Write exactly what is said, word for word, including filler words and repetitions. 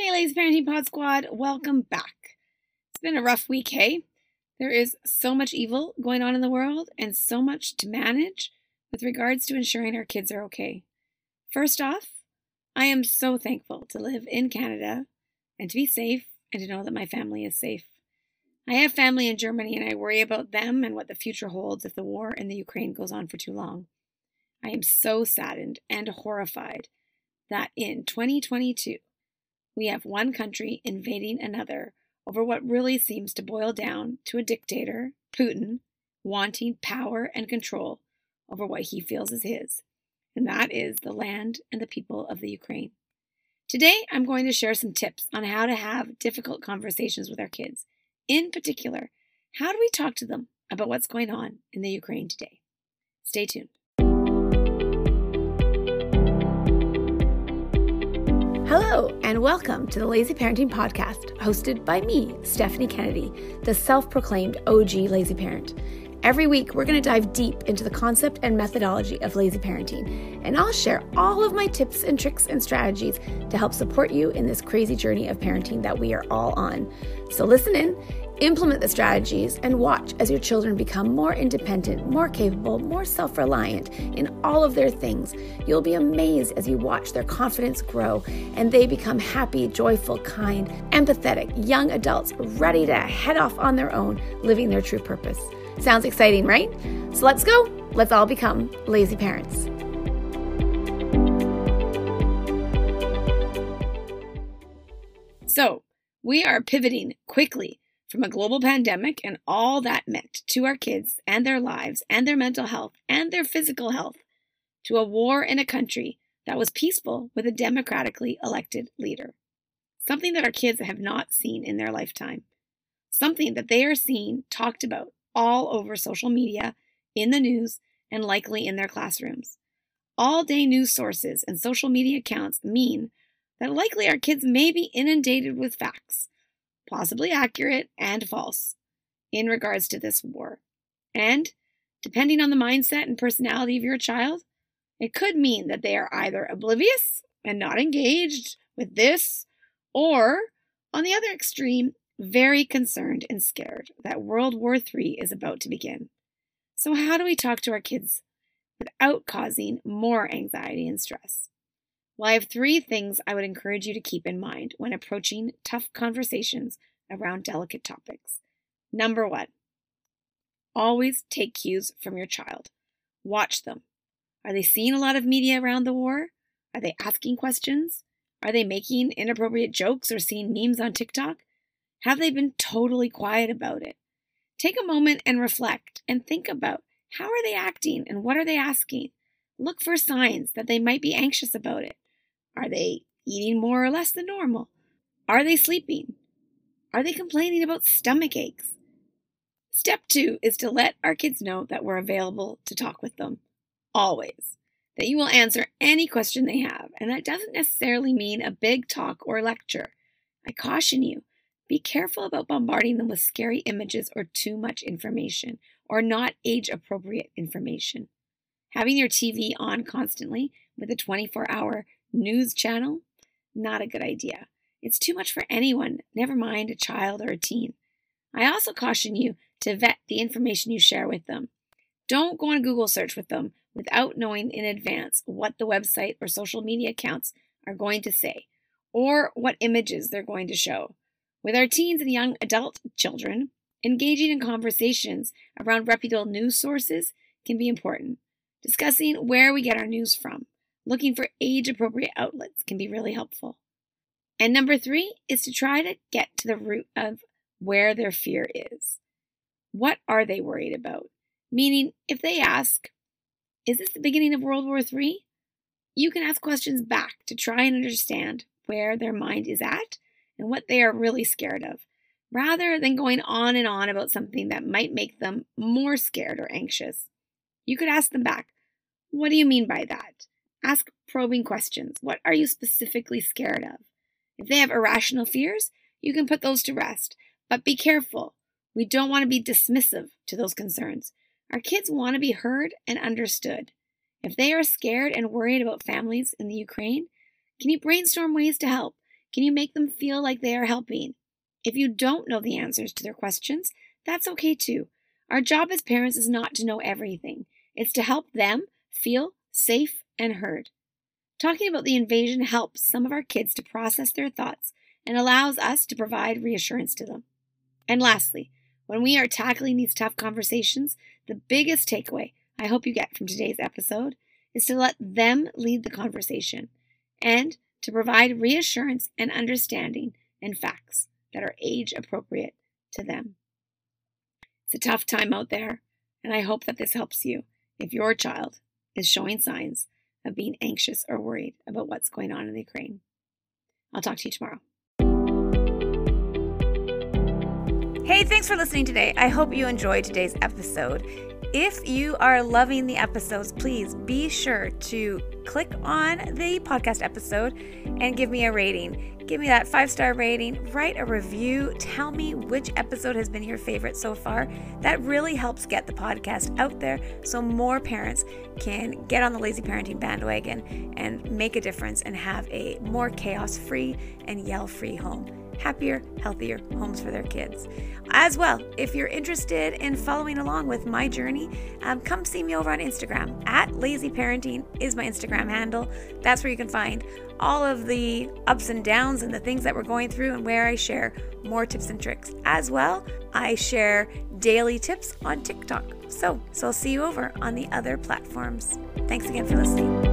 Hey, Lazy Parenting Pod Squad, welcome back. It's been a rough week, hey? There is so much evil going on in the world and so much to manage with regards to ensuring our kids are okay. First off, I am so thankful to live in Canada and to be safe and to know that my family is safe. I have family in Germany and I worry about them and what the future holds if the war in the Ukraine goes on for too long. I am so saddened and horrified that in twenty twenty-two, we have one country invading another over what really seems to boil down to a dictator, Putin, wanting power and control over what he feels is his, and that is the land and the people of the Ukraine. Today, I'm going to share some tips on how to have difficult conversations with our kids. In particular, how do we talk to them about what's going on in the Ukraine today? Stay tuned. Hello, and welcome to the Lazy Parenting Podcast, hosted by me, Stephanie Kennedy, the self-proclaimed O G lazy parent. Every week, we're going to dive deep into the concept and methodology of lazy parenting, and I'll share all of my tips and tricks and strategies to help support you in this crazy journey of parenting that we are all on. So listen in, implement the strategies, and watch as your children become more independent, more capable, more self-reliant in all of their things. You'll be amazed as you watch their confidence grow and they become happy, joyful, kind, empathetic, young adults ready to head off on their own, living their true purpose. Sounds exciting, right? So let's go. Let's all become lazy parents. So we are pivoting quickly from a global pandemic and all that meant to our kids and their lives and their mental health and their physical health to a war in a country that was peaceful with a democratically elected leader. Something that our kids have not seen in their lifetime. Something that they are seeing talked about all over social media, in the news, and likely in their classrooms. All-day news sources and social media accounts mean that likely our kids may be inundated with facts, possibly accurate and false, in regards to this war. And, depending on the mindset and personality of your child, it could mean that they are either oblivious and not engaged with this, or, on the other extreme, very concerned and scared that World War Three is about to begin. So how do we talk to our kids without causing more anxiety and stress? Well, I have three things I would encourage you to keep in mind when approaching tough conversations around delicate topics. Number one, always take cues from your child. Watch them. Are they seeing a lot of media around the war? Are they asking questions? Are they making inappropriate jokes or seeing memes on TikTok? Have they been totally quiet about it? Take a moment and reflect and think about how are they acting and what are they asking? Look for signs that they might be anxious about it. Are they eating more or less than normal? Are they sleeping? Are they complaining about stomach aches? Step two is to let our kids know that we're available to talk with them, always. That you will answer any question they have, and that doesn't necessarily mean a big talk or lecture. I caution you. Be careful about bombarding them with scary images or too much information, or not age-appropriate information. Having your T V on constantly with a twenty-four hour news channel, not a good idea. It's too much for anyone, never mind a child or a teen. I also caution you to vet the information you share with them. Don't go on a Google search with them without knowing in advance what the website or social media accounts are going to say, or what images they're going to show. With our teens and young adult children, engaging in conversations around reputable news sources can be important. Discussing where we get our news from, looking for age-appropriate outlets can be really helpful. And number three is to try to get to the root of where their fear is. What are they worried about? Meaning, if they ask, is this the beginning of World War Three? You can ask questions back to try and understand where their mind is at and what they are really scared of, rather than going on and on about something that might make them more scared or anxious. You could ask them back, what do you mean by that? Ask probing questions. What are you specifically scared of? If they have irrational fears, you can put those to rest. But be careful. We don't want to be dismissive to those concerns. Our kids want to be heard and understood. If they are scared and worried about families in the Ukraine, can you brainstorm ways to help? Can you make them feel like they are helping? If you don't know the answers to their questions, that's okay too. Our job as parents is not to know everything. It's to help them feel safe and heard. Talking about the invasion helps some of our kids to process their thoughts and allows us to provide reassurance to them. And lastly, when we are tackling these tough conversations, the biggest takeaway I hope you get from today's episode is to let them lead the conversation and to provide reassurance and understanding and facts that are age appropriate to them. It's a tough time out there, and I hope that this helps you if your child is showing signs of being anxious or worried about what's going on in the Ukraine. I'll talk to you tomorrow. Hey, thanks for listening today. I hope you enjoyed today's episode. If you are loving the episodes, please be sure to click on the podcast episode and give me a rating. Give me that five-star rating, write a review, tell me which episode has been your favorite so far. That really helps get the podcast out there so more parents can get on the lazy parenting bandwagon and make a difference and have a more chaos-free and yell-free home. Happier, healthier homes for their kids. As well, if you're interested in following along with my journey, um, come see me over on Instagram. At Lazy Parenting is my Instagram handle. That's where you can find all of the ups and downs and the things that we're going through and where I share more tips and tricks. As well, I share daily tips on TikTok. So, so I'll see you over on the other platforms. Thanks again for listening.